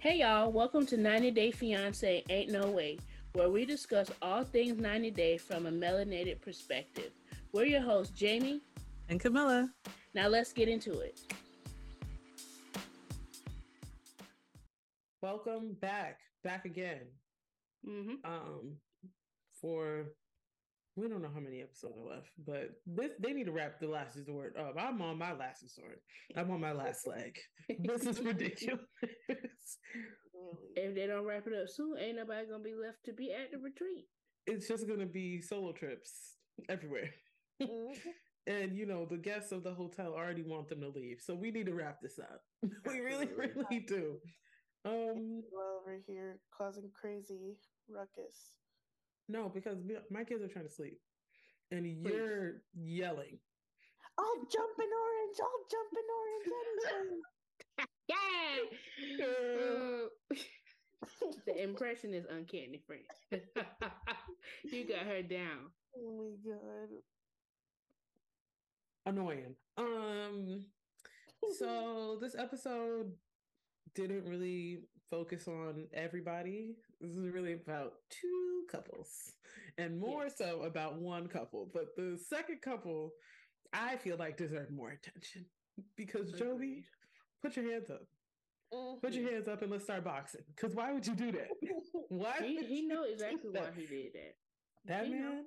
Hey y'all, welcome to 90 Day Fiancé Ain't No Way, where we discuss all things 90 Day from a melanated perspective. We're your hosts, Jamie and Kamillah. Now let's get into it. Welcome back again. Mm-hmm. For we don't know how many episodes are left, but they need to wrap The Last Resort up. I'm on my last resort. I'm on my last leg. This is ridiculous. If they don't wrap it up soon, ain't nobody gonna be left to be at the retreat. It's just gonna be solo trips everywhere. Mm-hmm. And you know, the guests of the hotel already want them to leave, so we need to wrap this up. We really do. Well, over here causing crazy ruckus. No, because my kids are trying to sleep, and you're yelling. I'll jump in orange. I'll jump in orange. Yeah. The impression is uncanny, friend. You got her down. Oh my god. Annoying. So this episode didn't really focus on everybody. This is really about two couples and more so about one couple. But the second couple, I feel like deserved more attention because Jovi, put your hands up. Mm-hmm. Put your hands up and let's start boxing. Because why would you do that? Why? He knows exactly why he did that. That man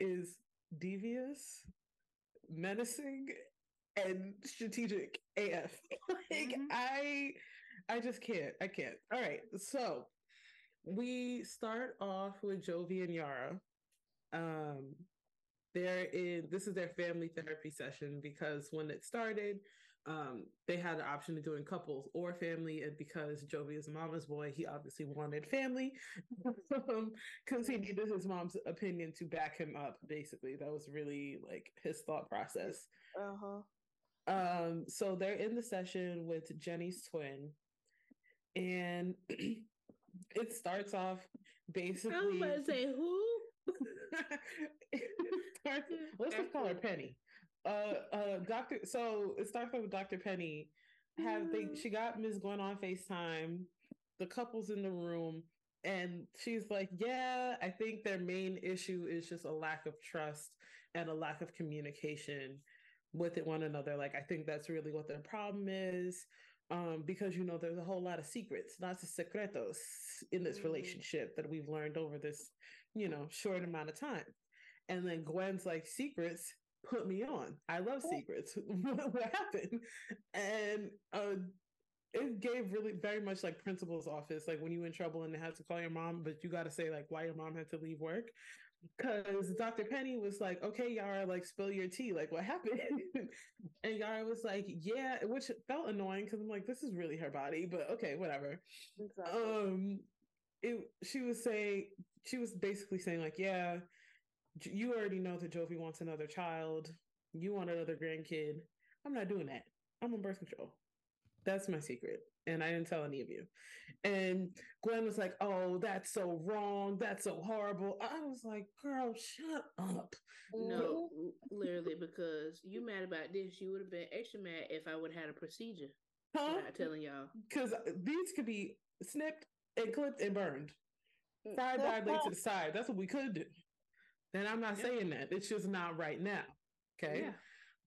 is devious, menacing, and strategic AF. I just can't. I can't. All right. So we start off with Jovi and Yara. This is their family therapy session because when it started, they had the option of doing couples or family. And because Jovi is mama's boy, he obviously wanted family because he needed his mom's opinion to back him up. Basically, that was really like his thought process. So they're in the session with Jenny's twin. And it starts off basically. I was about to say who? Let's just call her Penny. So it starts off with Dr. Penny. She got Ms. Gwen on FaceTime. The couple's in the room, and she's like, "Yeah, I think their main issue is just a lack of trust and a lack of communication with one another. Like, I think that's really what their problem is." Because, you know, there's a whole lot of secrets, lots of secretos in this relationship that we've learned over this, you know, short amount of time. And then Gwen's like, secrets, put me on. I love secrets. What happened? And it gave really very much like principal's office, like when you in trouble and they have to call your mom, but you got to say like why your mom had to leave work. Because Dr. Penny was like, "Okay, Yara, like, spill your tea. Like, what happened?" And Yara was like, "Yeah," which felt annoying because I'm like, this is really her body, but okay, whatever. Exactly. She was basically saying like, "Yeah, you already know that Jovi wants another child. You want another grandkid. I'm not doing that. I'm on birth control. That's my secret. And I didn't tell any of you." And Gwen was like, "Oh, that's so wrong. That's so horrible." I was like, girl, shut up. No, literally, because you mad about this. You would have been extra mad if I would have had a procedure. Huh? Not telling y'all. Because these could be snipped and clipped and burned. Side by to the side. That's what we could do. And I'm not saying that. It's just not right now. Okay? Yeah.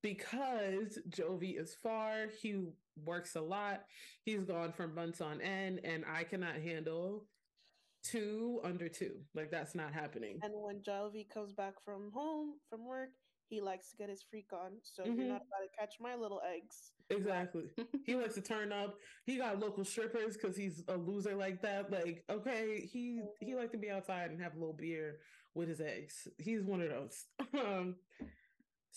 Because Jovi is far, he works a lot. He's gone for months on end, and I cannot handle two under two. Like, that's not happening. And when Jovi comes back from home, from work, he likes to get his freak on. So you're not about to catch my little eggs. Exactly. He likes to turn up. He got local strippers because he's a loser like that. Like, okay, he likes to be outside and have a little beer with his eggs. He's one of those.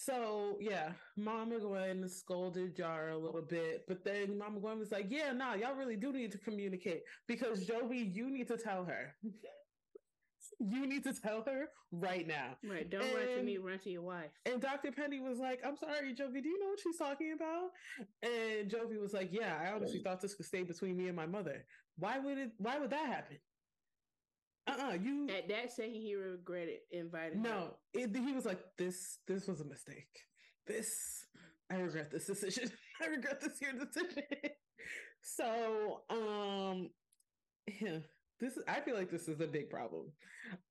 So, yeah, Mama Gwen scolded Yara a little bit, but then Mama Gwen was like, "Yeah, nah, y'all really do need to communicate because Jovi, you need to tell her. You need to tell her right now. Right, don't run to me, run to your wife." And Dr. Penny was like, "I'm sorry, Jovi, do you know what she's talking about?" And Jovi was like, "Yeah, I honestly thought this could stay between me and my mother. Why would that happen?" You at that saying he regretted inviting her. He was like, this was a mistake. I regret this decision. I regret this decision. So I feel like this is a big problem.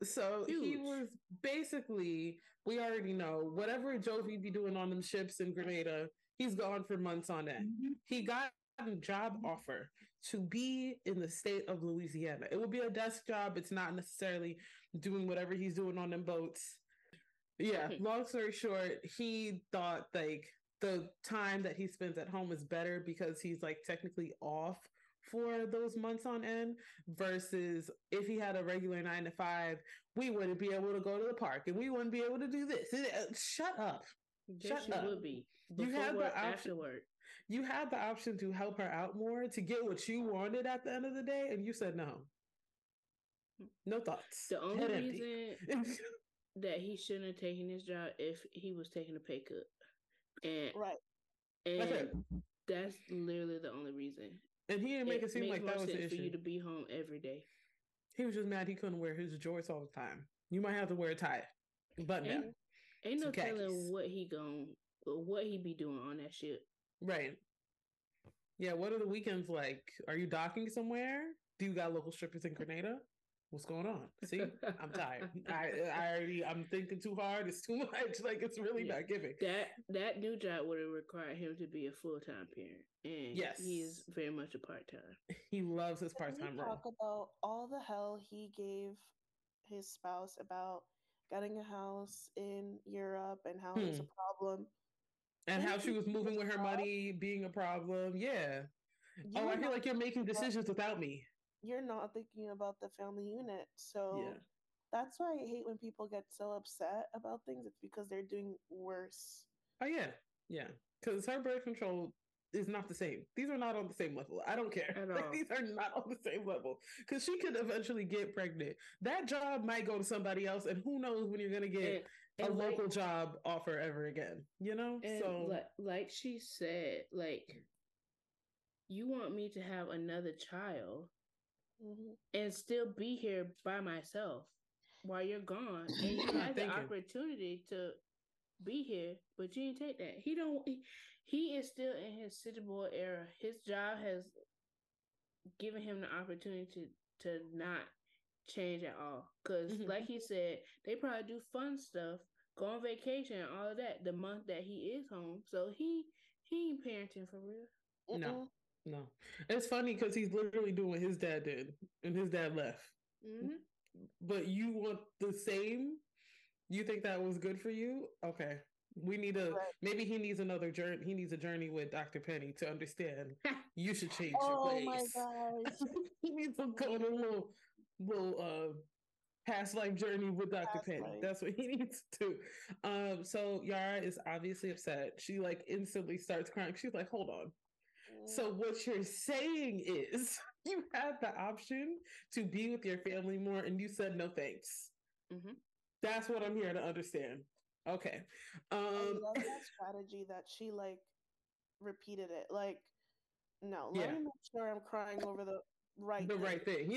So huge. He was basically, we already know, whatever Jovi be doing on them ships in Grenada, he's gone for months on end. Mm-hmm. He got a job offer to be in the state of Louisiana. It will be a desk job. It's not necessarily doing whatever he's doing on them boats. Yeah, okay. Long story short, he thought like the time that he spends at home is better because he's like technically off for those months on end, versus if he had a regular 9 to 5, we wouldn't be able to go to the park and we wouldn't be able to do this. Shut up. Yes, you would be. You had the option. You had the option to help her out more, to get what you wanted at the end of the day, and you said no. No thoughts. The only reason that he shouldn't have taken his job if he was taking a pay cut. That's literally the only reason. And he didn't make it seem like that was the issue. For you to be home every day. He was just mad he couldn't wear his jorts all the time. You might have to wear a tie, but no. Ain't no telling what he be doing on that ship. Right. Yeah, what are the weekends like? Are you docking somewhere? Do you got local strippers in Grenada? What's going on? See, I'm tired. I'm thinking too hard. It's too much. Like, it's really not giving. That new job would have required him to be a full-time parent. And yes, he is very much a part-time. He loves his part-time role. Talk about all the hell he gave his spouse about getting a house in Europe and how it's a problem. And how she was moving with her money being a problem. Yeah. I feel like you're making decisions without me. You're not thinking about the family unit. So that's why I hate when people get so upset about things. It's because they're doing worse. Oh, yeah. Yeah. Because her birth control is not the same. These are not on the same level. I don't care. Like, these are not on the same level. Because she could eventually get pregnant. That job might go to somebody else. And who knows when you're going to get a local job offer ever again. You know? And so, like she said, like, you want me to have another child and still be here by myself while you're gone, and you had the opportunity to be here, but you didn't take that. He is still in his Citadel era. His job has given him the opportunity to not change at all, because like he said, they probably do fun stuff, go on vacation and all of that the month that he is home. So he ain't parenting for real. No, it's funny because he's literally doing what his dad did, and his dad left. But you want the same? You think that was good for you? Okay, we need maybe he needs another journey. He needs a journey with Dr. Penny to understand. You should change your ways. Oh my gosh, he needs to go on a little past life journey with Dr. Penny. That's what he needs to do. So Yara is obviously upset. She like instantly starts crying. She's like, hold on. So what you're saying is you had the option to be with your family more and you said no thanks. That's what I'm here to understand. Okay. I love that strategy that she like repeated it. Like, no, let me make sure I'm crying over the right thing.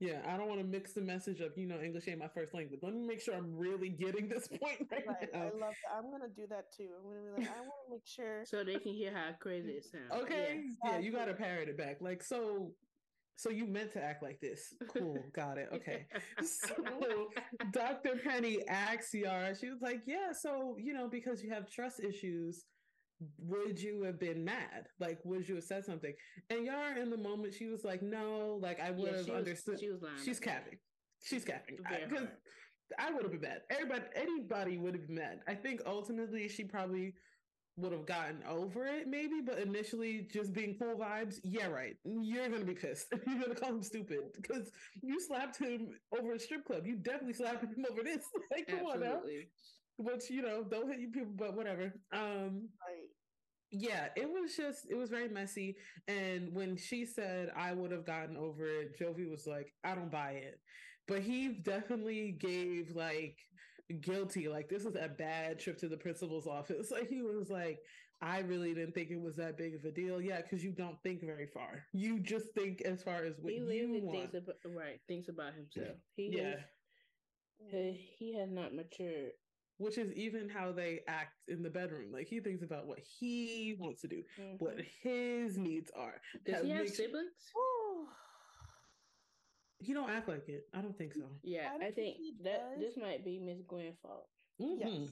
Yeah. I don't want to mix the message up. You know, English ain't my first language. Let me make sure I'm really getting this point right now. I love that. I'm going to do that too. I'm going to be like, I want to make sure. So they can hear how crazy it sounds. Okay. Yeah, you got to parrot it back. Like, so you meant to act like this. Cool. Got it. Okay. So Dr. Penny asks Yara, she was like, so, you know, because you have trust issues, would you have been mad? Like, would you have said something? And Yara, in the moment, she was like, no, like, I would have understood. She was lying. She's capping. Because I would have been mad. Anybody would have been mad. I think ultimately she probably would have gotten over it, maybe, but initially just being full vibes, you're going to be pissed. You're going to call him stupid because you slapped him over a strip club. You definitely slapped him over this. Like, come on now. Which, you know, don't hit you people, but whatever. Yeah, it was very messy. And when she said, I would have gotten over it, Jovi was like, I don't buy it. But he definitely gave like guilty, like this is a bad trip to the principal's office. Like he was like, I really didn't think it was that big of a deal. Yeah, because you don't think very far. You just think as far as what you want. Thinks about himself. He has not matured. Which is even how they act in the bedroom. Like, he thinks about what he wants to do, what his needs are. Does he have siblings? He don't act like it. I don't think so. Yeah, I think that this might be Miss Gwen's fault. Mm-hmm. Yes.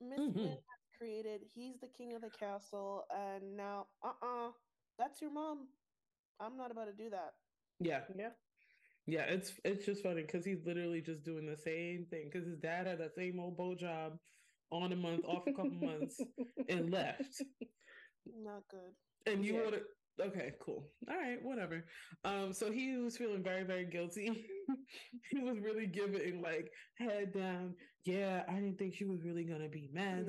Miss Gwen has created, he's the king of the castle, and now, that's your mom. I'm not about to do that. Yeah. Yeah. Yeah, it's just funny because he's literally just doing the same thing because his dad had that same old bow job on a month, off a couple months, and left. Not good. And you would have... Okay, cool. All right, whatever. So he was feeling very, very guilty. He was really giving, like, head down. Yeah, I didn't think she was really going to be mad.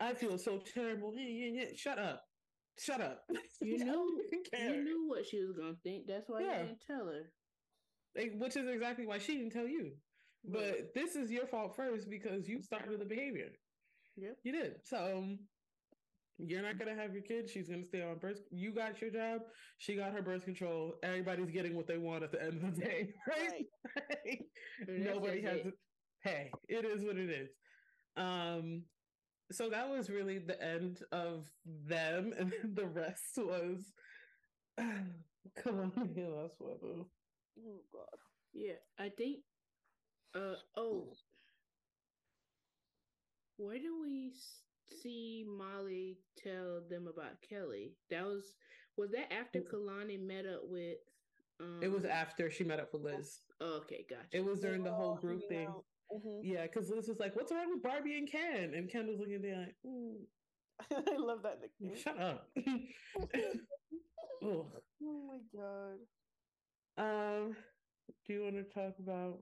I feel so terrible. Shut up. Shut up. You knew what she was going to think. That's why you didn't tell her. Which is exactly why she didn't tell you. But this is your fault first because you started the behavior. Yeah. You did. So... You're not going to have your kid. She's going to stay on birth. You got your job. She got her birth control. Everybody's getting what they want at the end of the day. Right. Nobody has to pay. It is what it is. So that was really the end of them. And then the rest was Kamillah. Oh, God. Yeah, I think. Where do we see Molly tell them about Kelly? Was that after Kalani met up with it was after she met up with Liz. Oh, okay, gotcha. It was during the whole group thing. Mm-hmm. Yeah, because Liz was like, what's wrong with Barbie and Ken? And Ken was looking there like, I love that nickname. Shut up. Oh my God. Do you want to talk about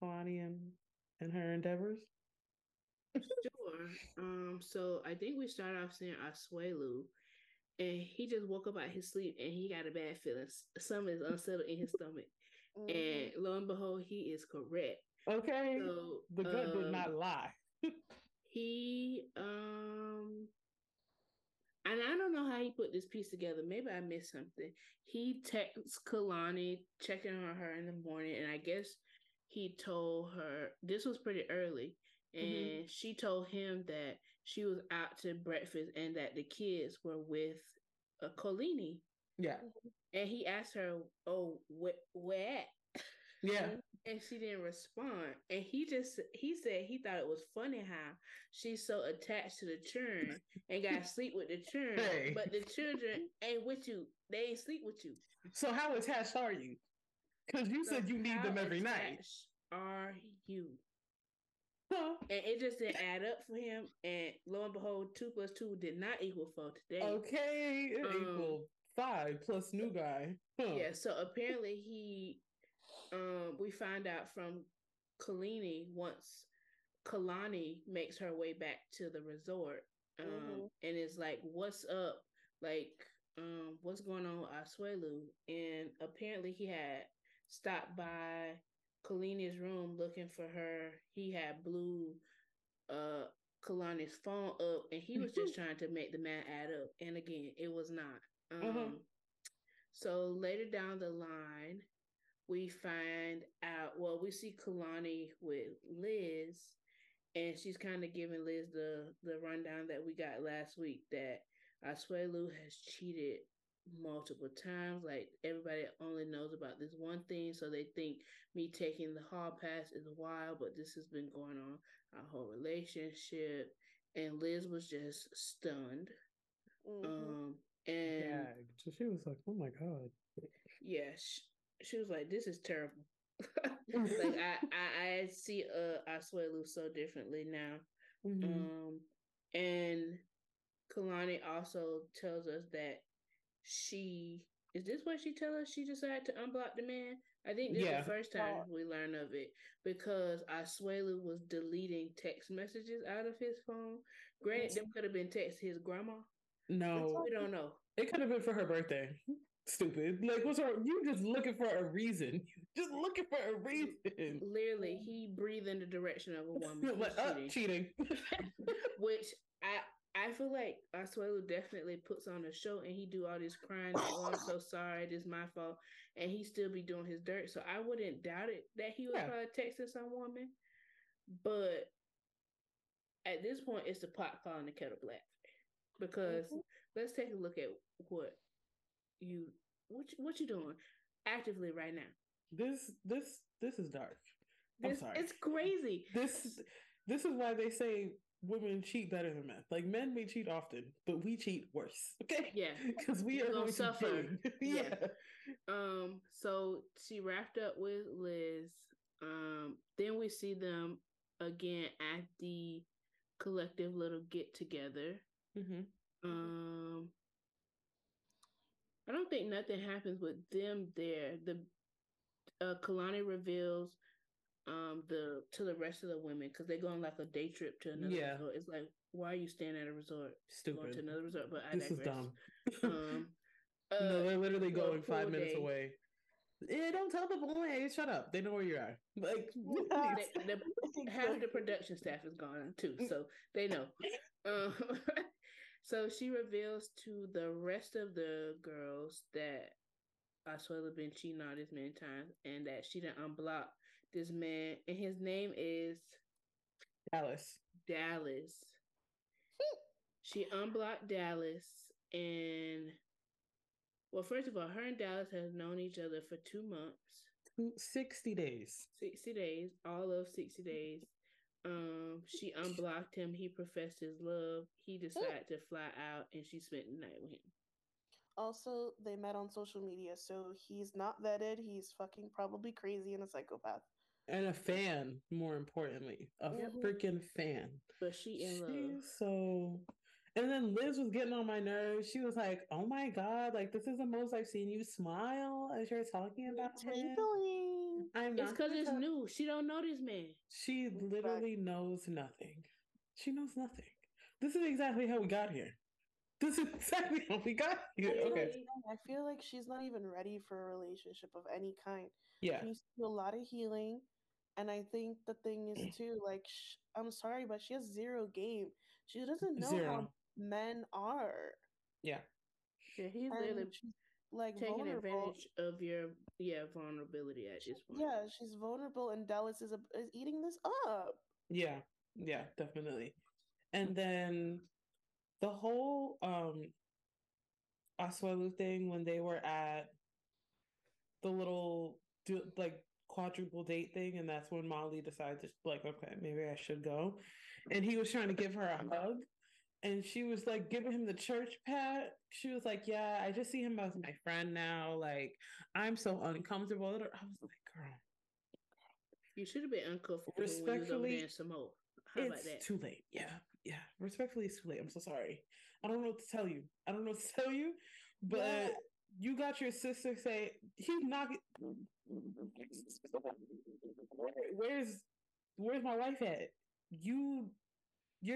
Kalani and her endeavors? Sure. So I think we started off seeing Asuelu, and he just woke up out of his sleep, and he got a bad feeling. Something is unsettled in his stomach, and lo and behold, he is correct. Okay, so the gut did not lie. He and I don't know how he put this piece together. Maybe I missed something. He texts Kalani, checking on her in the morning, and I guess he told her this was pretty early. And she told him that she was out to breakfast and that the kids were with Colini. Yeah. And he asked her, oh, where at? Yeah. And she didn't respond. And he said he thought it was funny how she's so attached to the children and got sleep with the children. Hey. But the children ain't with you. They ain't sleep with you. So how attached are you? Because you said you need them every night. How are you? Huh. And it just didn't add up for him. And lo and behold, 2 plus 2 did not equal 4 today. Okay, it equaled 5 plus new guy. Huh. Yeah. So apparently he, we find out from Kalani once Kalani makes her way back to the resort, and is like, "What's up? Like, what's going on with Asuelu?" And apparently he had stopped by Kalani's room looking for her. He had blew Kalani's phone up, and he was just trying to make the man add up, and again it was not. So later down the line we find out, well, we see Kalani with Liz, and she's kind of giving Liz the rundown that we got last week, that Asuelu has cheated multiple times. Like, everybody only knows about this one thing, so they think me taking the hall pass is wild, but this has been going on our whole relationship. And Liz was just stunned. And yeah, so she was like, oh my God. Yeah, she was like, this is terrible. Like, I see Asuelu so differently now. And Kalani also tells us that she, is this what she tell us? She decided to unblock the man? I think this is the first time we learn of it, because Asuelu was deleting text messages out of his phone. Granted, them could have been texts his grandma. No. We don't know. It could have been for her birthday. Stupid. Like, what's wrong? You just looking for a reason. Just looking for a reason. Literally, he breathed in the direction of a woman. Like, cheating. Which, I feel like Asuelu definitely puts on a show, and he do all this crying, oh, I'm so sorry, this is my fault, and he still be doing his dirt. So I wouldn't doubt it that he was probably texting some woman. But at this point, it's the pot calling the kettle black. Because let's take a look at what you doing. actively right now. This is dark. I'm sorry. It's crazy. This is why they say women cheat better than men. Like, men may cheat often, but we cheat worse. Okay? Yeah. Because we are going to suffer. Yeah. So she wrapped up with Liz. Then we see them again at the collective little get together. Mm-hmm. I don't think nothing happens with them there. The Kalani reveals to the rest of the women, because they go on like a day trip to another resort. It's like, why are you staying at a resort? Stupid. Going to another resort, but I digress. This is dumb. No, they're literally going 5 minutes away. Yeah, don't tell the boy. Hey, shut up. They know where you are. Like, half the production staff is gone too, so they know. So she reveals to the rest of the girls that Asuelu been cheating on this many times, and that she done unblocked this man, and his name is Dallas. She unblocked Dallas, and well, first of all, her and Dallas has known each other for 2 months. 60 days. All of 60 days. She unblocked him. He professed his love. He decided to fly out, and she spent the night with him. Also, they met on social media, so he's not vetted. He's fucking probably crazy and a psychopath. And a fan, more importantly. A freaking fan. But she's in love. So... And then Liz was getting on my nerves. She was like, oh my God, like, this is the most I've seen you smile as you're talking about him. It's because it's new. She don't know this man. She literally knows nothing. She knows nothing. This is exactly how we got here. Okay. I feel like she's not even ready for a relationship of any kind. Yeah. She needs to do a lot of healing. And I think the thing is, too, like, I'm sorry, but she has zero game. She doesn't know how men are. Yeah, he's literally like taking advantage of your vulnerability at this point. Yeah, she's vulnerable, and Dallas is eating this up. Yeah, definitely. And then the whole Asuelu thing when they were at the little like quadruple date thing, and that's when Molly decided, like, okay, maybe I should go. And he was trying to give her a hug, and she was like giving him the church pat. She was like, yeah, I just see him as my friend now, like, I'm so uncomfortable. I was like, girl. You should have been uncomfortable. Respectfully, it's too late. Yeah, respectfully, it's too late. I'm so sorry. I don't know what to tell you, but yeah. You got your sister say, he's not. Where's my wife at? You're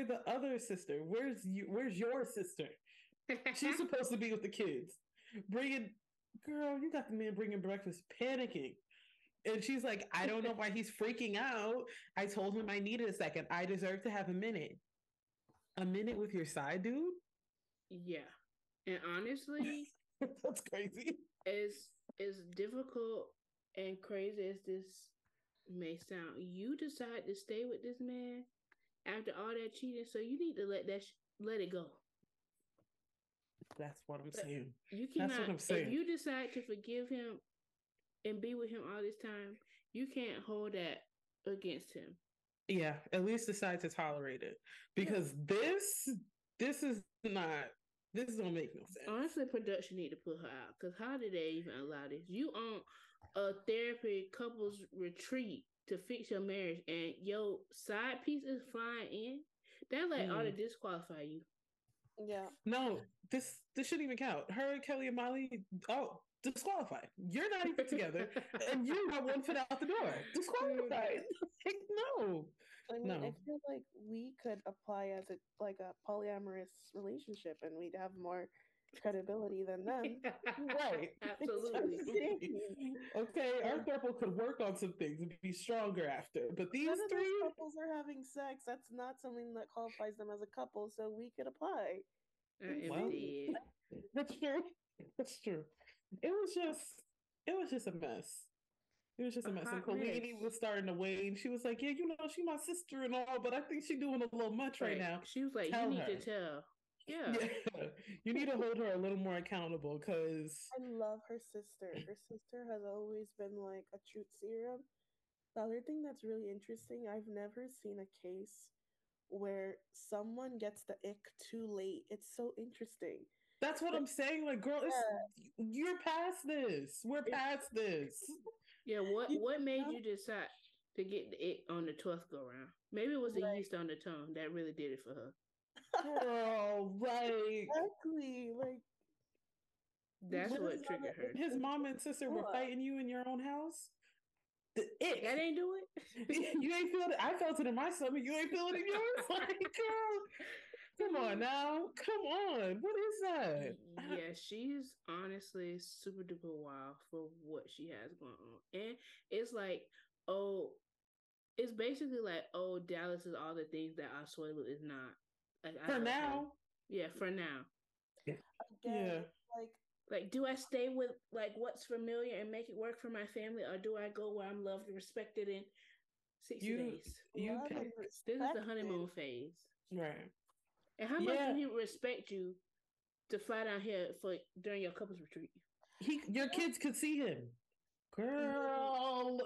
the other sister. Where's your sister? She's supposed to be with the kids. Girl, you got the man bringing breakfast, panicking. And she's like, I don't know why he's freaking out. I told him I needed a second. I deserve to have a minute. A minute with your side dude? Yeah. And honestly... That's crazy. It's difficult and crazy as this may sound. You decide to stay with this man after all that cheating, so you need to let it go. That's what I'm saying. You cannot. That's what I'm saying. If you decide to forgive him and be with him all this time, you can't hold that against him. Yeah, at least decide to tolerate it, because this is not. This don't make no sense. Honestly, production need to put her out, because how did they even allow this? You on a therapy couples retreat to fix your marriage, and your side piece is flying in? That ought to disqualify you. Yeah. No, this shouldn't even count. Her, Kelly, and Molly, disqualified. You're not even together, and you got one foot out the door. Disqualified. No. I mean, no. I feel like we could apply as a polyamorous relationship, and we'd have more credibility than them. Right. Absolutely. Okay, our couple could work on some things and be stronger after, but these three couples are having sex. That's not something that qualifies them as a couple, so we could apply. Indeed. That's true. It was just a mess. It was just a mess. And Kalani was starting to wane. She was like, yeah, she my sister and all, but I think she's doing a little much right now. She was like, you need to tell. Yeah. You need to hold her a little more accountable, because I love her sister. Her sister has always been like a truth serum. The other thing that's really interesting, I've never seen a case where someone gets the ick too late. It's so interesting. That's what I'm saying. Like, girl, you're past this. We're past this. Yeah, what made you decide to get the ick on the 12th go round? Maybe it was the yeast on the tongue that really did it for her. Girl, like exactly, like that's what triggered her. His mom and sister were fighting you in your own house. The ick. That ain't do it. You ain't feel it. I felt it in my stomach. You ain't feel it in yours. Like, girl, come on now, come on. What is that? Yeah, she's honestly super duper wild for what she has going on, and it's like, oh, it's basically like, oh, Dallas is all the things that Asuelu is not. Like, for now. Yeah, for now. Yeah. Again, like, do I stay with, like, what's familiar and make it work for my family, or do I go where I'm loved and respected in 60 days? This is the honeymoon phase. Right. And how much do he respect you to fly down here for during your couples retreat? Your kids could see him. Girl.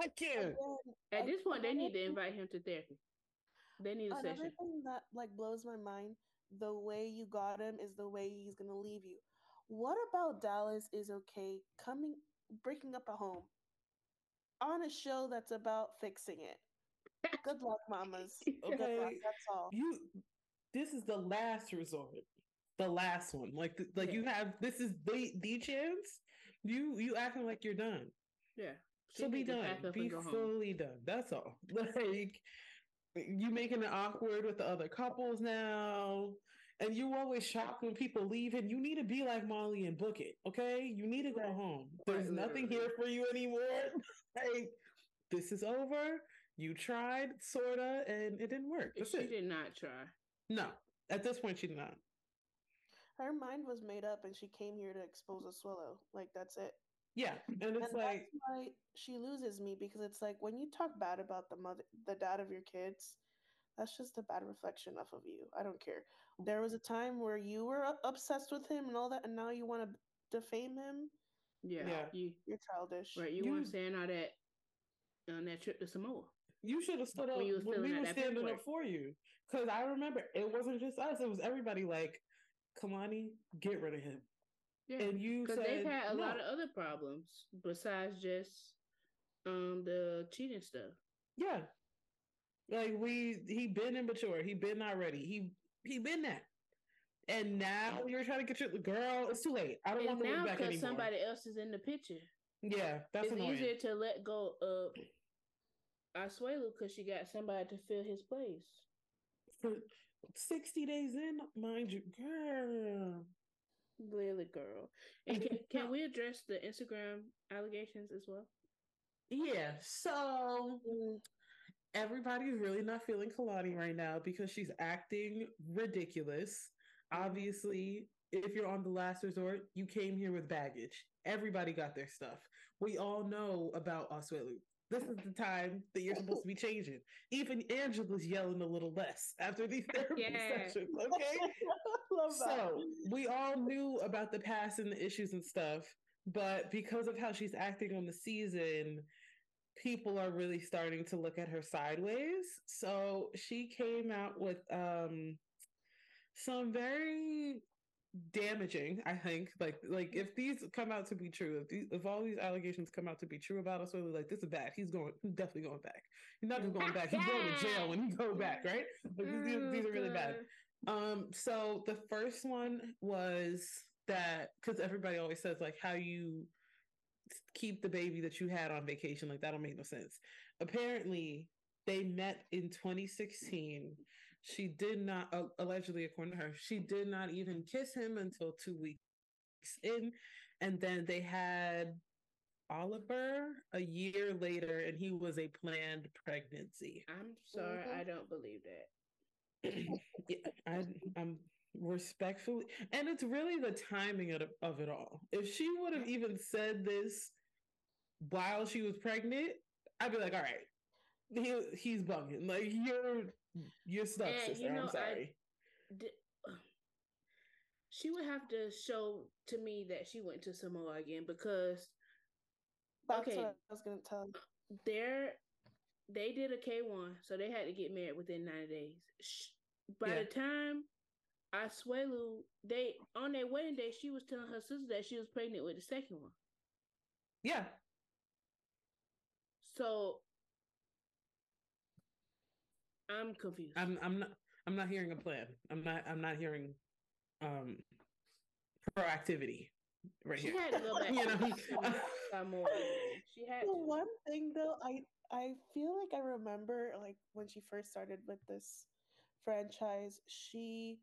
I can't. At this point, they need to invite him to therapy. They need a session. Thing that like blows my mind, the way you got him is the way he's gonna leave you. What about Dallas is okay breaking up a home on a show that's about fixing it? Good luck, mamas. Okay, good luck, that's all. This is the last resort, the last one. Like, you have this is the chance. You acting like you're done. Yeah, so be done. Be fully done. That's all. Like. You making it awkward with the other couples now, and you always shocked when people leave, and you need to be like Molly and book it, okay? You need to go home. There's nothing here for you anymore. Like, this is over. You tried, sorta, and it didn't work. She did not try. No. At this point, she did not. Her mind was made up, and she came here to expose Asuelu. Like, that's it. Yeah, and it's like that's why she loses me, because it's like when you talk bad about the dad of your kids, that's just a bad reflection off of you. I don't care. There was a time where you were obsessed with him and all that, and now you want to defame him. Yeah, no, you're childish. Right, you weren't saying all that on that trip to Samoa. You should have stood up when we were standing up for you, because I remember it wasn't just us; it was everybody. Like, Kalani, get rid of him. Yeah, and you because they've had a lot of other problems besides just the cheating stuff. Yeah, like he been immature, he been not ready, he been that, and now you're trying to get your girl. It's too late. I don't want to look back anymore. Somebody else is in the picture. Yeah, that's annoying. It's easier to let go of Asuelu because she got somebody to fill his place. For 60 days in, mind you, girl. Lily girl. And can we address the Instagram allegations as well? Yeah, so everybody's really not feeling Kalani right now because she's acting ridiculous. Obviously, if you're on The Last Resort, you came here with baggage. Everybody got their stuff. We all know about Asuelu. This is the time that you're supposed to be changing. Even Angela's yelling a little less after these therapy sessions, okay? Love that. So we all knew about the past and the issues and stuff, but because of how she's acting on the season, people are really starting to look at her sideways. So she came out with some very damaging, I think, like if these come out to be true, if all these allegations come out to be true about us, we're like, this is bad. He's definitely going back. He's not just going back. He's going to jail when he go back, right? Like, these are really bad. So the first one was that because everybody always says like how you keep the baby that you had on vacation, like that don't make no sense. Apparently, they met in 2016. She did not, allegedly, according to her, she did not even kiss him until 2 weeks in. And then they had Oliver a year later, and he was a planned pregnancy. I'm sorry, I don't believe that. Yeah, I'm respectfully, and it's really the timing of it all. If she would have even said this while she was pregnant, I'd be like, all right, he's bugging. Like, you're stuck, sister. You know, I'm sorry. she would have to show to me that she went to Samoa again, because what I was gonna tell you. They did a K1, so they had to get married within 90 days. By the time Asuelu, on their wedding day, she was telling her sister that she was pregnant with the second one. Yeah. So I'm confused. I'm not hearing a plan. I'm not hearing proactivity right here. She had to go back. She had to. One thing though, I feel like I remember, like, when she first started with this franchise, she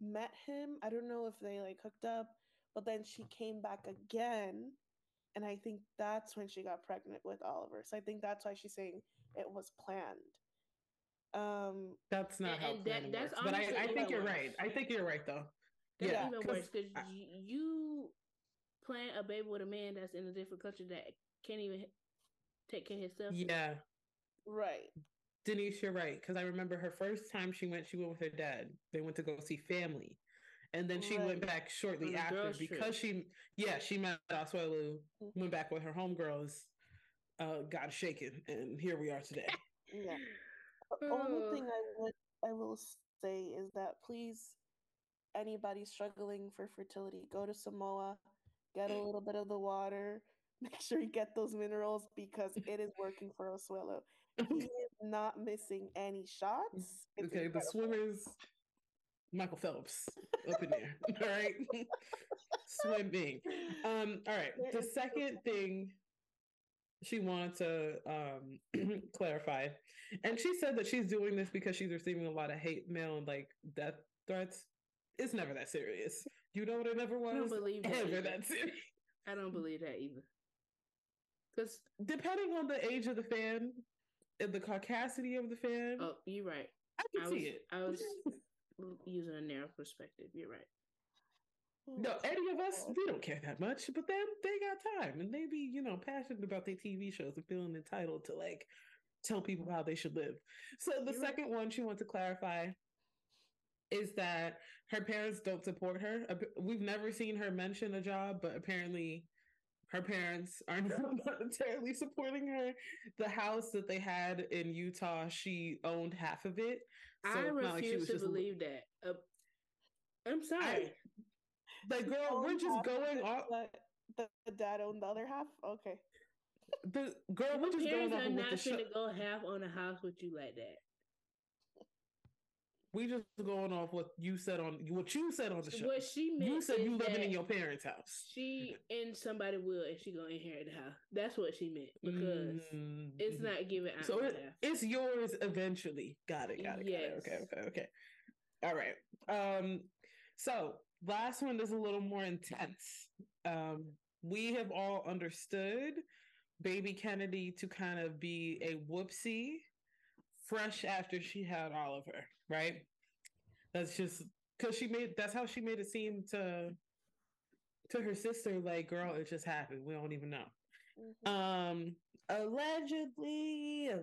met him. I don't know if they like hooked up, but then she came back again, and I think that's when she got pregnant with Oliver. So I think that's why she's saying it was planned. That's not how planning works. But I think you're right. I think you're right though. That's even worse, because you plan a baby with a man that's in a different country that can't even take care of himself. Yeah. Right. Denise, you're right. Because I remember her first time she went with her dad. They went to go see family. And then she went back shortly after because she met Asuelu, went back with her homegirls, got shaken, and here we are today. Yeah. The only thing I will say is that please, anybody struggling for fertility, go to Samoa, get a little bit of the water, make sure you get those minerals, because it is working for Asuelu. He is not missing any shots. Okay, the swimmers, Michael Phelps up in there. All right, swimming. All right. The second thing she wanted to clarify, and she said that she's doing this because she's receiving a lot of hate mail and like death threats. It's never that serious. You know what it never was? I don't believe that. Never that serious. I don't believe that either. Because depending on the age of the fan and the caucasity of the fan, oh, you're right. I can see it. I was using a narrow perspective. You're right. No, any of us, we don't care that much, but then they got time and they be, passionate about their TV shows and feeling entitled to like tell people how they should live. So the second one she wants to clarify is that her parents don't support her. We've never seen her mention a job, but apparently her parents are not monetarily supporting her. The house that they had in Utah, she owned half of it. So I refuse to believe that. I'm sorry. Like, girl, we're just going off. The dad owned the other half? Okay. The girl, we're just going off. Parents are not going to go half on a house with you like that. We just going off what you said on the show. What she meant, you said you living in your parents' house. She and somebody will, and she gonna inherit the house. That's what she meant, because it's not giving out. So it's yours eventually. Got it. Okay. All right. So last one is a little more intense. We have all understood baby Kennedy to kind of be a whoopsie fresh after she had Oliver, right? That's just because that's how she made it seem to her sister, like, girl, it just happened. We don't even know. Mm-hmm. Allegedly,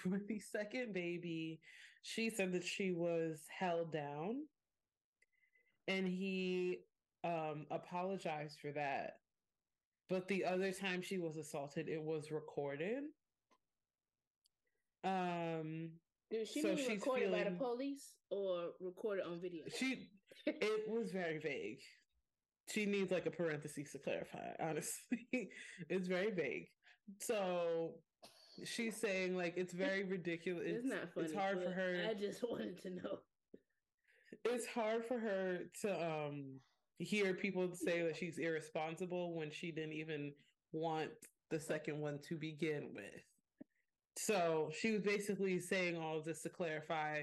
for the second baby, she said that she was held down, and he apologized for that. But the other time she was assaulted, it was recorded. Did she mean recorded by the police or recorded on video? It was very vague. She needs like a parenthesis to clarify, honestly. It's very vague. So she's saying like it's very ridiculous. It's not funny. It's hard for her. I just wanted to know. It's hard for her to hear people say that she's irresponsible when she didn't even want the second one to begin with. So she was basically saying all of this to clarify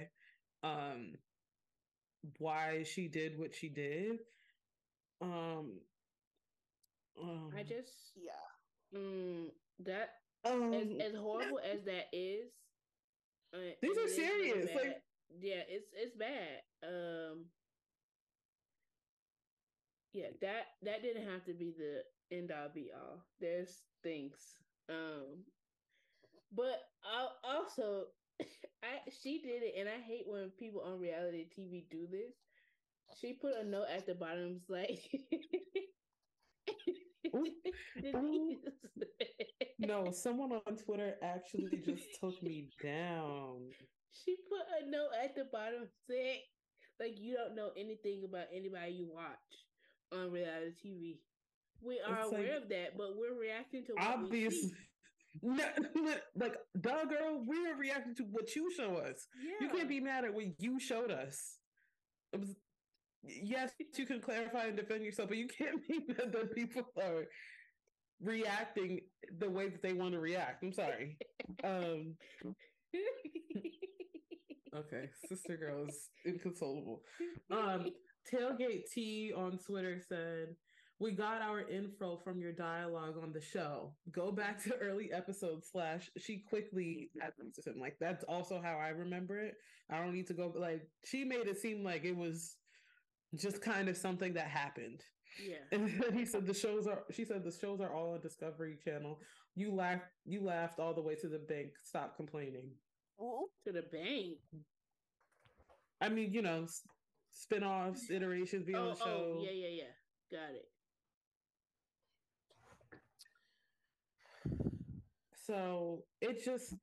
why she did what she did. I just, yeah. That, as horrible as that is. These are serious. Like, yeah, it's bad. Yeah, that didn't have to be the end all be all. There's things. But also, she did it, and I hate when people on reality TV do this. She put a note at the bottom, like, no, someone on Twitter actually just took me down. She put a note at the bottom, saying, like, you don't know anything about anybody you watch on reality TV. We are aware of that, but we're reacting to what obviously. We see. No, like, duh, girl, we're reacting to what you show us. Yeah. You can't be mad at what you showed us. It was, yes, you can clarify and defend yourself, but you can't be mad that people are reacting the way that they want to react. I'm sorry. Okay, sister girl is inconsolable. Tailgate T on Twitter said, we got our info from your dialogue on the show. Go back to early episodes / she quickly adds to him. Like, that's also how I remember it. I don't need to go, like, she made it seem like it was just kind of something that happened. Yeah. And then she said the shows are all on Discovery Channel. You laughed all the way to the bank. Stop complaining. Oh, to the bank. I mean, you know, spinoffs, iterations, be on the show. Oh, yeah. Got it. So it just,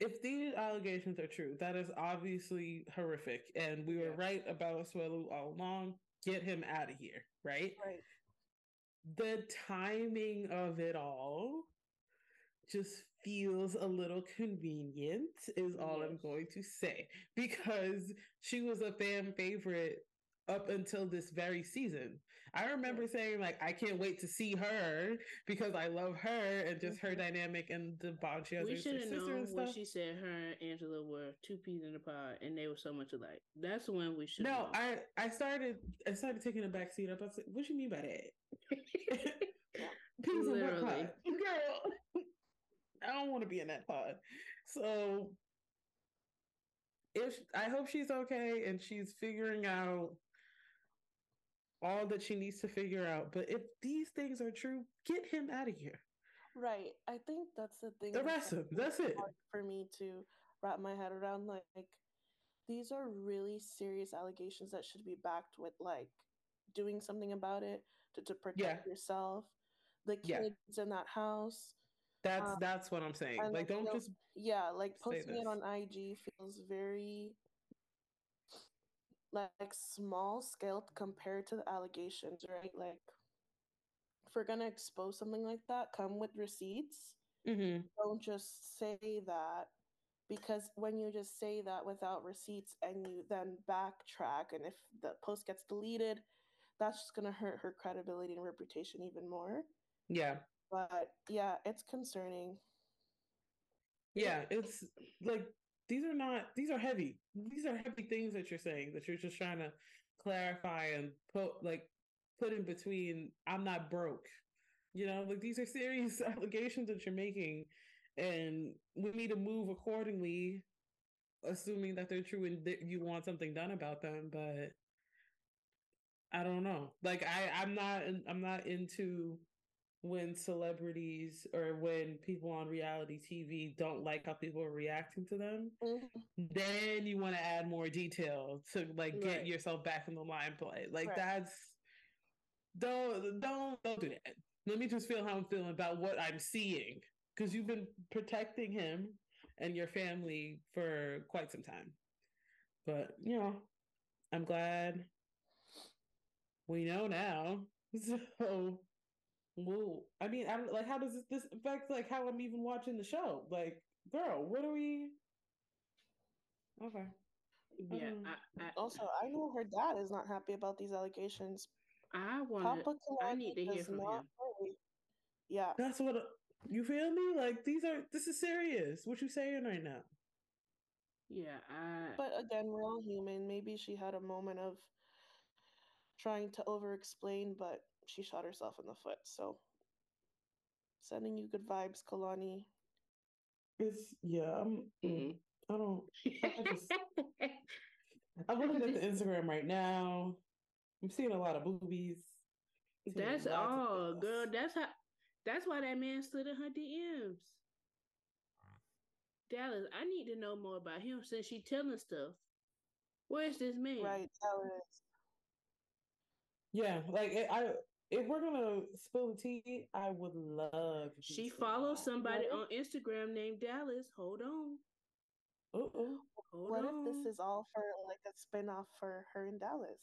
if these allegations are true, that is obviously horrific. And we were right about Asuelu all along. Get him out of here, right? Right. The timing of it all just feels a little convenient, is all I'm going to say. Because she was a fan favorite up until this very season. I remember saying, like, I can't wait to see her because I love her and just her dynamic and the bond she has with her sister and stuff. We should have known when she said her and Angela were two peas in a pod and they were so much alike. That's when we should have known. I started taking a back seat. I was like, what do you mean by that? Peas in a pod. Girl, I don't want to be in that pod. So I hope she's okay and she's figuring out all that she needs to figure out. But if these things are true, get him out of here. Right. I think that's the thing. Arrest him. That's it. For me to wrap my head around, like, these are really serious allegations that should be backed with, like, doing something about it to protect yourself, the kids in that house. That's what I'm saying. Like, don't just posting it on IG feels very, like, small scale compared to the allegations, right? Like, if we're gonna expose something like that, come with receipts. Mm-hmm. Don't just say that, because when you just say that without receipts and you then backtrack, and if the post gets deleted, that's just gonna hurt her credibility and reputation even more. Yeah. But yeah, it's concerning. Yeah, it's like, these are heavy. These are heavy things that you're saying, that you're just trying to clarify and put in between, I'm not broke. You know, like, these are serious allegations that you're making, and we need to move accordingly, assuming that they're true and that you want something done about them. But I don't know. Like, I'm not into when celebrities or when people on reality TV don't like how people are reacting to them, then you want to add more detail to, like, get yourself back in the limelight. Like, that's, don't do that. Let me just feel how I'm feeling about what I'm seeing, because you've been protecting him and your family for quite some time. But, you know, I'm glad we know now. So, whoa. I mean, I don't, like, how does this affect, like, how I'm even watching the show? Like, girl, what are we? Okay. Yeah. Also, I know her dad is not happy about these allegations. I need to hear from him. Yeah. That's what, you feel me? Like, this is serious. What you saying right now? Yeah. But again, we're all human. Maybe she had a moment of trying to over-explain, but she shot herself in the foot. So, sending you good vibes, Kalani. It's, yeah, I don't, I'm looking at the Instagram right now. I'm seeing a lot of boobies. That's all, girl. That's why that man slid in her DMs. Dallas, I need to know more about him, since she telling stuff. Where's this man? Right, Dallas. Yeah, like if we're gonna spill the tea, I would love. She follows somebody on Instagram named Dallas. Hold on. What if this is all for like a spinoff for her in Dallas?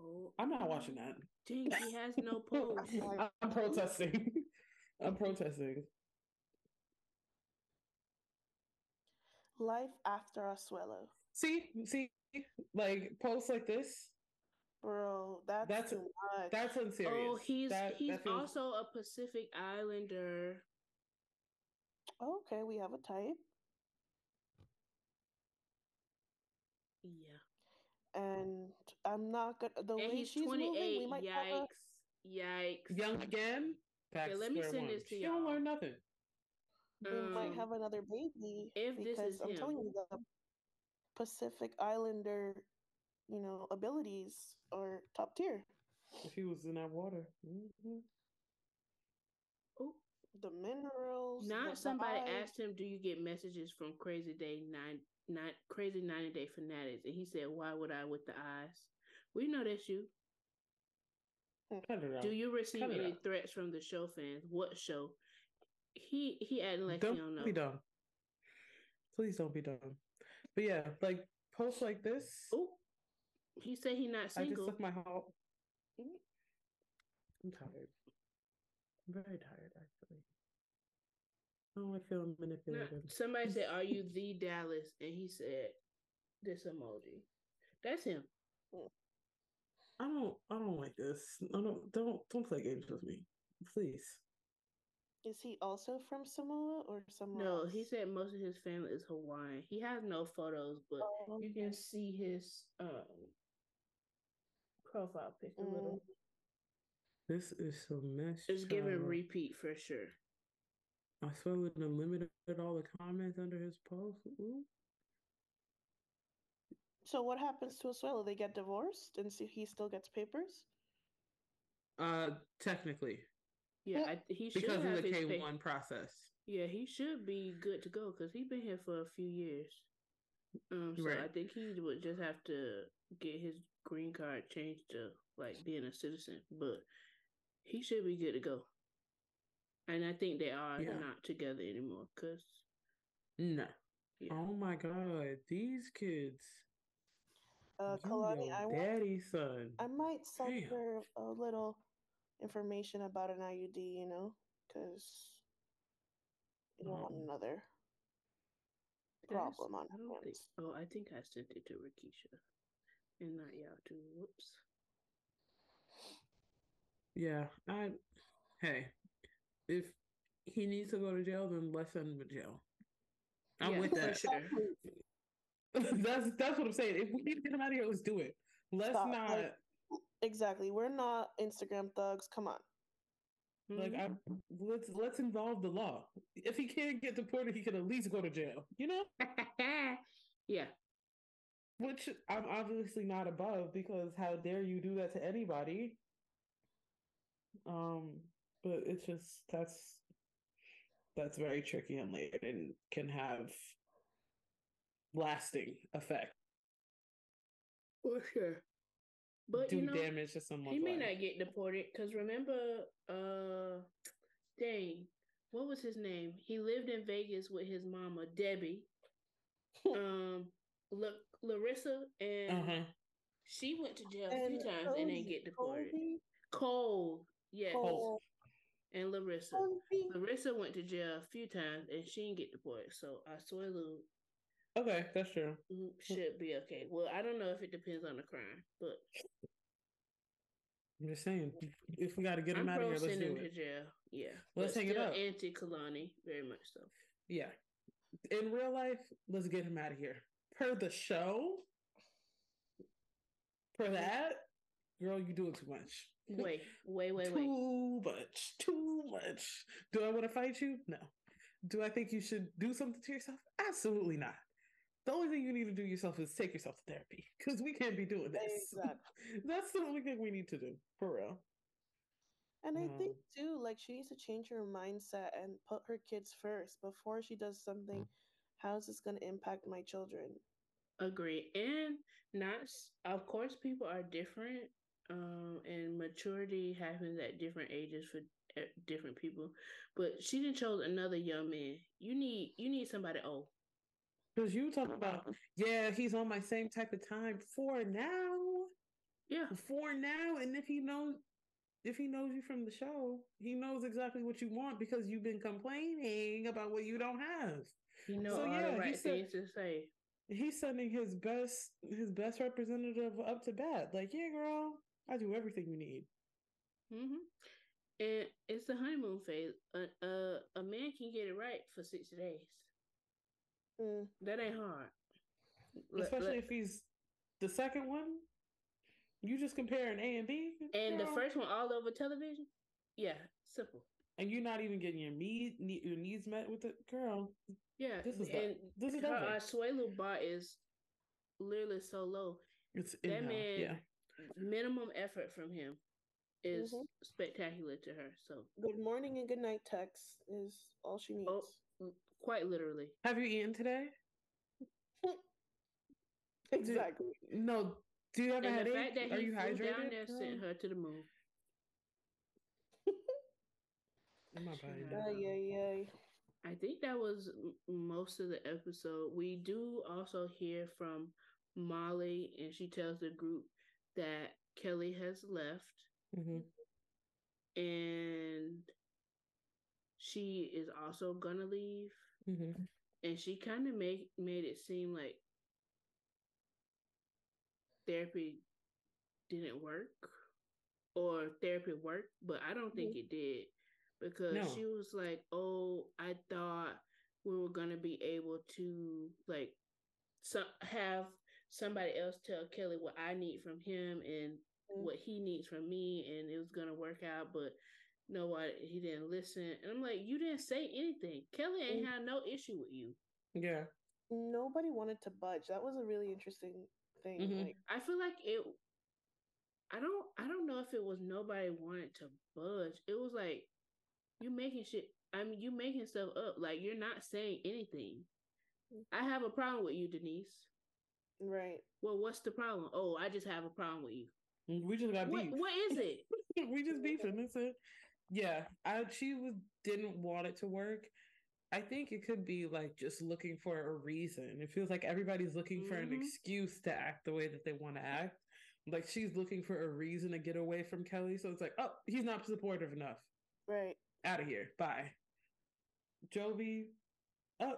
Oh, I'm not watching that. Dang, she has no post. I'm protesting. Life after Asuelu. See, like posts like this, bro. That's too much. That's unserious. Oh, he's also a Pacific Islander. Okay, we have a type. Yeah, and I'm not gonna. The and way he's she's 28. Moving, we might Yikes! Young again. Okay, let me send this to y'all. Don't learn nothing. We might have another baby if because this is I'm him. Telling you the Pacific Islander, you know, abilities are top tier. If he was in that water, oh, the minerals. Not somebody asked him, "Do you get messages from Crazy Day 9?" Not crazy 90 Day Fanatics, and he said, "Why would I with the eyes? We know that's you." Do you receive any threats from the show fans? What show? He acting like he don't know. Be dumb. Please don't be dumb. But yeah, like posts like this. Oh, he said he not single. I just left my house. I'm tired. I'm very tired, actually. Oh, I feel manipulated. Now, somebody said, "Are you the Dallas?" And he said, "This emoji." That's him. I don't like this. Don't play games with me, please. Is he also from Samoa or somewhere? No, else? He said most of his family is Hawaiian. He has no photos, but you can see his profile picture a little. This is so messy. It's giving repeat for sure. I swear, with unlimited all the comments under his post. Ooh. So what happens to Asuelu? They get divorced, and so he still gets papers. Technically. Yeah, he should because have of the K-1 process. Yeah, he should be good to go because he's been here for a few years. So right. I think he would just have to get his green card changed to like being a citizen, but he should be good to go. And I think they are not together anymore, cause no. Yeah. Oh my God, these kids. Kalani, I might send her a little information about an IUD, you know, cause you don't want another problem on her hands. Oh, I think I sent it to Rakisha, and not y'all too. Whoops. Yeah, Hey. If he needs to go to jail, then let's send him to jail. I'm with that. For sure. that's what I'm saying. If we need to get him out of here, let's do it. Let's Stop. Not. Like, exactly. We're not Instagram thugs. Come on. Like, let's involve the law. If he can't get deported, he can at least go to jail. You know? Yeah. Which I'm obviously not above because how dare you do that to anybody? But it's just that's very tricky and layered and can have lasting effect. For sure, but do damage to someone. He may not get deported because remember, what was his name? He lived in Vegas with his mama Debbie, Larissa, and she went to jail and 2 times and didn't get deported. Cole. And Larissa. Larissa went to jail a few times and she didn't get deported. So Asuelu. Okay, that's true. Should be okay. Well, I don't know if it depends on the crime, but I'm just saying if we got to get him out of here, let's do it. To jail. Yeah, let's hang it up. Anti-Kalani, very much so. Yeah, in real life, let's get him out of here. Per the show, for that. Girl, you're doing too much. Wait. Too much. Do I want to fight you? No. Do I think you should do something to yourself? Absolutely not. The only thing you need to do yourself is take yourself to therapy because we can't be doing this. Exactly. That's the only thing we need to do, for real. And I think, too, like, she needs to change her mindset and put her kids first before she does something. How is this going to impact my children? Agree. And of course, people are different. And maturity happens at different ages for different people. But she didn't chose another young man. You need somebody old. Because you talk about, yeah, he's on my same type of time for now. Yeah. For now. And if he knows you from the show, he knows exactly what you want because you've been complaining about what you don't have. You know, so, all the right things to say. He's sending his best representative up to bat. Like, yeah, girl, I do everything you need. Mm-hmm. And it's the honeymoon phase. A man can get it right for 60 days. Mm. That ain't hard. Especially if he's the second one. You just compare an A and B. And the first one all over television? Yeah, simple. And you're not even getting your needs met with it? Girl. Yeah. This is her Asuelu bar is literally so low. Minimum effort from him is spectacular to her. So good morning and good night text is all she needs. Oh, quite literally. Have you eaten today? Exactly. No. Do you have a headache? The fact that he flew down there sent her to the moon. My body. I think that was most of the episode. We do also hear from Molly, and she tells the group that Kelly has left, and she is also gonna leave. Mm-hmm. And she kind of made it seem like therapy didn't work, or therapy worked, but I don't think it did, because she was like, oh, I thought we were going to be able to like have somebody else tell Kelly what I need from him and what he needs from me, and it was going to work out, but he didn't listen. And I'm like, you didn't say anything. Kelly ain't had no issue with you. Yeah. Nobody wanted to budge. That was a really interesting thing. Mm-hmm. Like, I feel like it. I don't know if it was nobody wanted to budge. It was like, you making stuff up. Like, you're not saying anything. I have a problem with you, Denise. Right. Well, what's the problem? Oh, I just have a problem with you. We just got beef. What is it? We just beefing. That's it. Yeah. She didn't want it to work. I think it could be like just looking for a reason. It feels like everybody's looking for an excuse to act the way that they want to act. Like, she's looking for a reason to get away from Kelly. So it's like, oh, he's not supportive enough. Right. Out of here. Bye. Jovi, oh,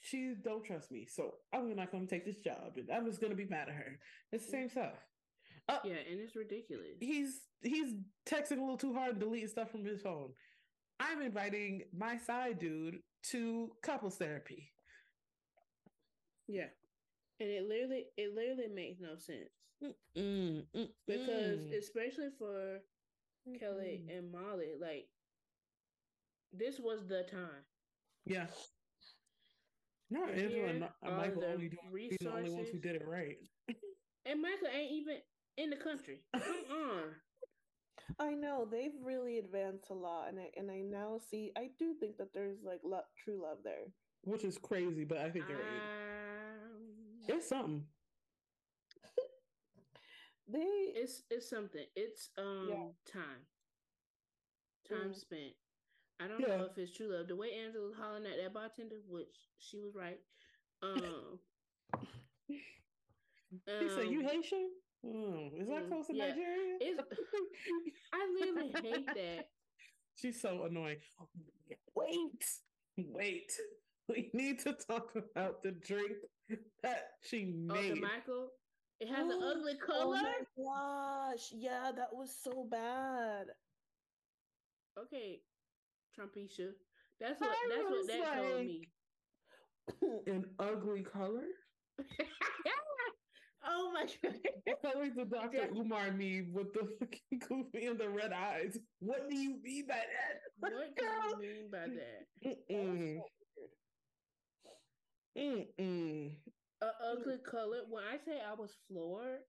she don't trust me. So I'm not going to take this job. And I'm just going to be mad at her. It's the same stuff. Oh, yeah, and it's ridiculous. He's texting a little too hard and deleting stuff from his phone. I'm inviting my side dude to couples therapy. Yeah. And it literally makes no sense. Because especially for Kelly and Molly, like, this was the time. Yeah. No, Angela and Michael only doing the only ones who did it right. And Michael ain't even in the country. Come on. I know they've really advanced a lot, and I now see. I do think that there's like true love there, which is crazy, but I think they're right. It's something. It's something. It's time spent. I don't know if it's true love. The way Angela was hollering at that bartender, which she was right. He said, "You Haitian." Is that close to Nigeria? I literally hate that. She's so annoying. Wait. We need to talk about the drink that she made. Oh, the Michael? It has an ugly color? Oh my gosh. Yeah, that was so bad. Okay, Trumpisha. That's what that told me. An ugly color? Oh my god! It's like the Dr. Umar meme with the fucking goofy and the red eyes. What do you mean by that? What do you mean by that? A ugly color. When I say I was floored,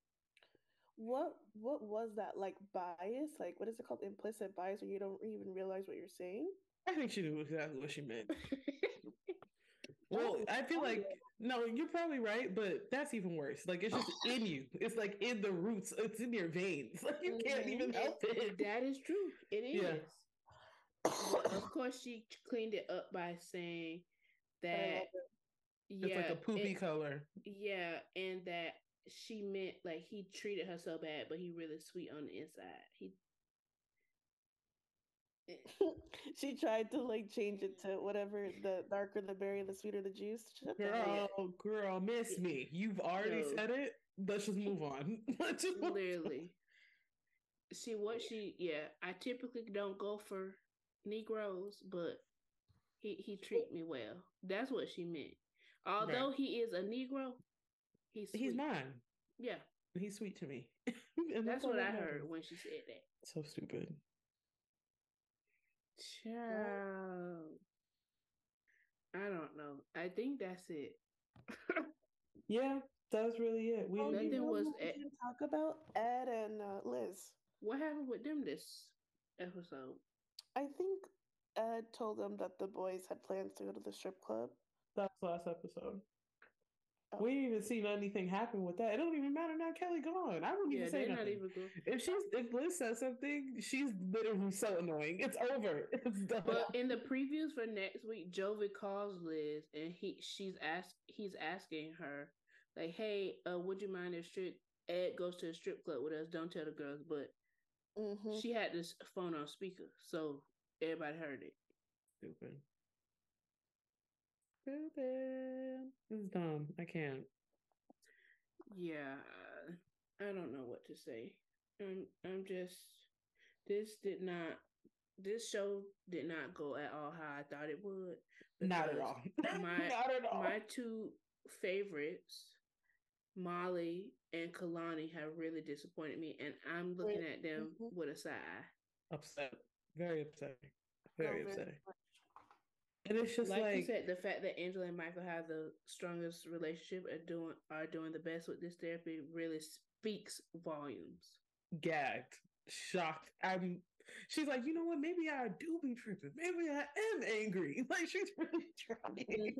what was that? Like bias? Like, what is it called? Implicit bias, when you don't even realize what you're saying. I think she knew exactly what she meant. Well, I feel like No, you're probably right, but that's even worse. Like, it's just in you. It's like in the roots. It's in your veins. Like, you can't even help it. That is true. It is. Yeah. Of course, she cleaned it up by saying that it's like a poopy color. Yeah, and that she meant like he treated her so bad, but he really sweet on the inside. She tried to like change it to whatever, the darker the berry, the sweeter the juice. Girl, miss me. You've already said it. Let's just move on. Literally. See what she, I typically don't go for Negroes, but he treated me well. That's what she meant. Although he is a Negro, he's mine. Yeah. He's sweet to me. That's what I heard when she said that. So stupid. Child. I don't know. I think that's it. Yeah, that was really it. We didn't talk about Ed and Liz. What happened with them this episode? I think Ed told them that the boys had plans to go to the strip club. That's last episode. We didn't even see anything happen with that. It don't even matter now. Kelly gone. I wouldn't even say nothing. If Liz says something, she's literally so annoying. It's over. It's done. But in the previews for next week, Jovi calls Liz and he's asking her, like, "Hey, would you mind if Ed goes to a strip club with us? Don't tell the girls." But she had this phone on speaker, so everybody heard it. Stupid. This is dumb. I can't. Yeah, I don't know what to say. I'm just. This show did not go at all how I thought it would. Not at all. Not at all. My two favorites, Molly and Kalani, have really disappointed me, and I'm looking at them with a sigh. Upset. Very upset. Very upsetting. And it's just like you said, the fact that Angela and Michael have the strongest relationship and are doing the best with this therapy really speaks volumes. Gagged, shocked. She's like, you know what? Maybe I do be tripping. Maybe I am angry. Like, she's really trying.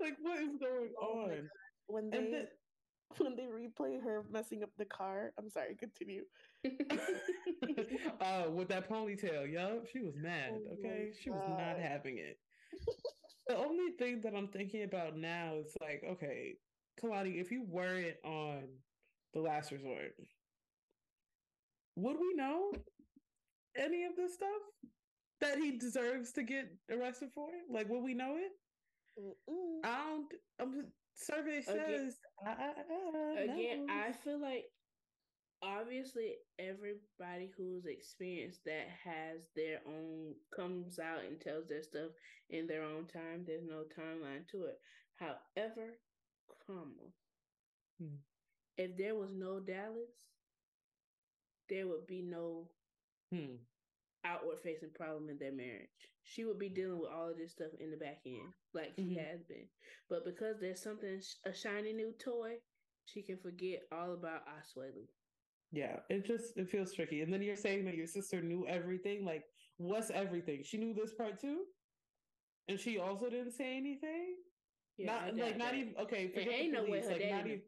Like, what is going on? When they replay her messing up the car, I'm sorry, continue. With that ponytail, yup, she was mad. Okay, she was not having it. The only thing that I'm thinking about now is like, okay, Kalani, if you weren't on The Last Resort, would we know any of this stuff that he deserves to get arrested for? Like, would we know it? Survey says no. I feel like obviously everybody who's experienced that has their own, comes out and tells their stuff in their own time. There's no timeline to it. However, if there was no Dallas, there would be no outward facing problem in their marriage. She would be dealing with all of this stuff in the back end, like she has been. But because there's a shiny new toy, she can forget all about Asuelu. Yeah, it feels tricky. And then you're saying that your sister knew everything. Like, what's everything? She knew this part too, and she also didn't say anything. Yeah, not even okay. Forget ain't the police. No way her dad not even.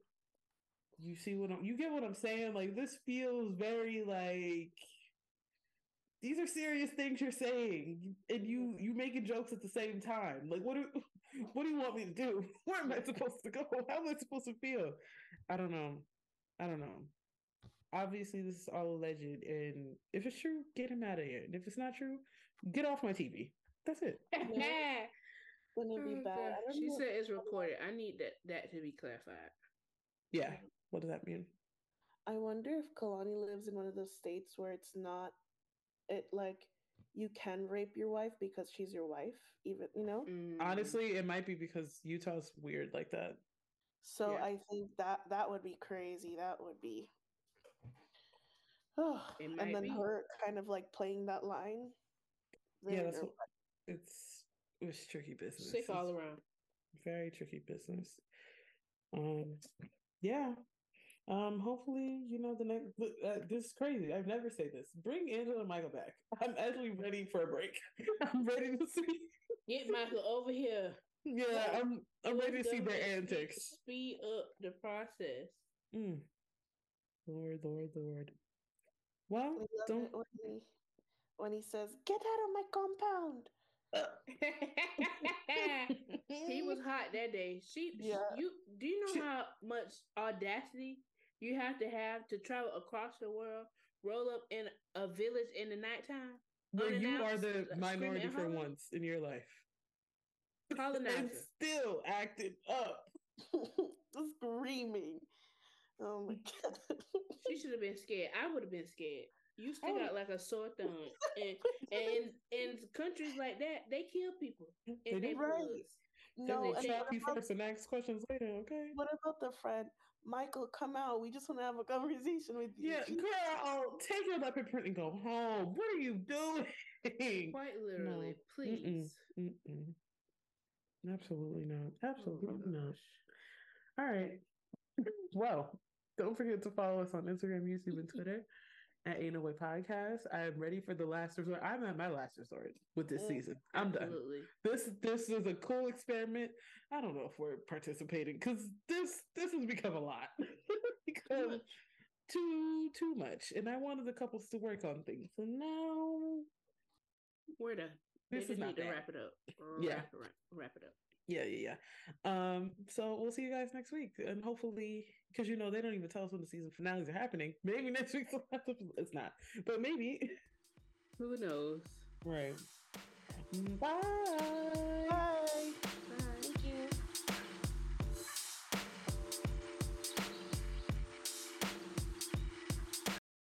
You see what you get? What I'm saying? Like, this feels very like these are serious things you're saying, and you making jokes at the same time. Like, what do you want me to do? Where am I supposed to go? How am I supposed to feel? I don't know. Obviously, this is all alleged, and if it's true, get him out of here. And if it's not true, get off my TV. That's it. Wouldn't it be bad? She said it's recorded. I need that to be clarified. Yeah. What does that mean? I wonder if Kalani lives in one of those states where it's not, it like you can rape your wife because she's your wife, even, you know? Honestly, it might be because Utah's weird like that. So yeah. I think that would be crazy. That would be. Oh, and then her kind of like playing that line. Yeah, that's what, it's tricky business. Sick all around. Very tricky business. Hopefully, you know, the next. This is crazy. I've never said this. Bring Angela and Michael back. I'm actually ready for a break. I'm ready to see. Get Michael over here. Yeah, I'm ready to see their antics. Speed up the process. Mm. Lord. Well, don't. When he says, "Get out of my compound." He was hot that day. You do you know how much audacity you have to travel across the world, roll up in a village in the nighttime? Where you are the minority for once in your life. Colonizer. And still acted up. Screaming. Oh my God. She should have been scared. I would have been scared. You stick out like a sore thumb. And in countries like that, they kill people. And they right. No, they trap you first and ask questions later, okay? What about the friend, Michael, come out. We just want to have a conversation with you. Yeah, girl, I'll take your leopard print and go home. What are you doing? Quite literally, no. Please. Mm-mm. Absolutely not. Absolutely not. All right. Well, don't forget to follow us on Instagram, YouTube, and Twitter. At Ain't No Way Podcast. I am ready for The Last Resort. I'm at my last resort with this season. I'm done. Absolutely. This is a cool experiment. I don't know if we're participating because this has become a lot. Because too much. And I wanted the couples to work on things. So now we're done. This is not bad. Wrap it up. Wrap it up. Yeah. So we'll see you guys next week, and hopefully, because they don't even tell us when the season finales are happening. Maybe next week's last episode. It's not, but maybe. Who knows? Right. Bye.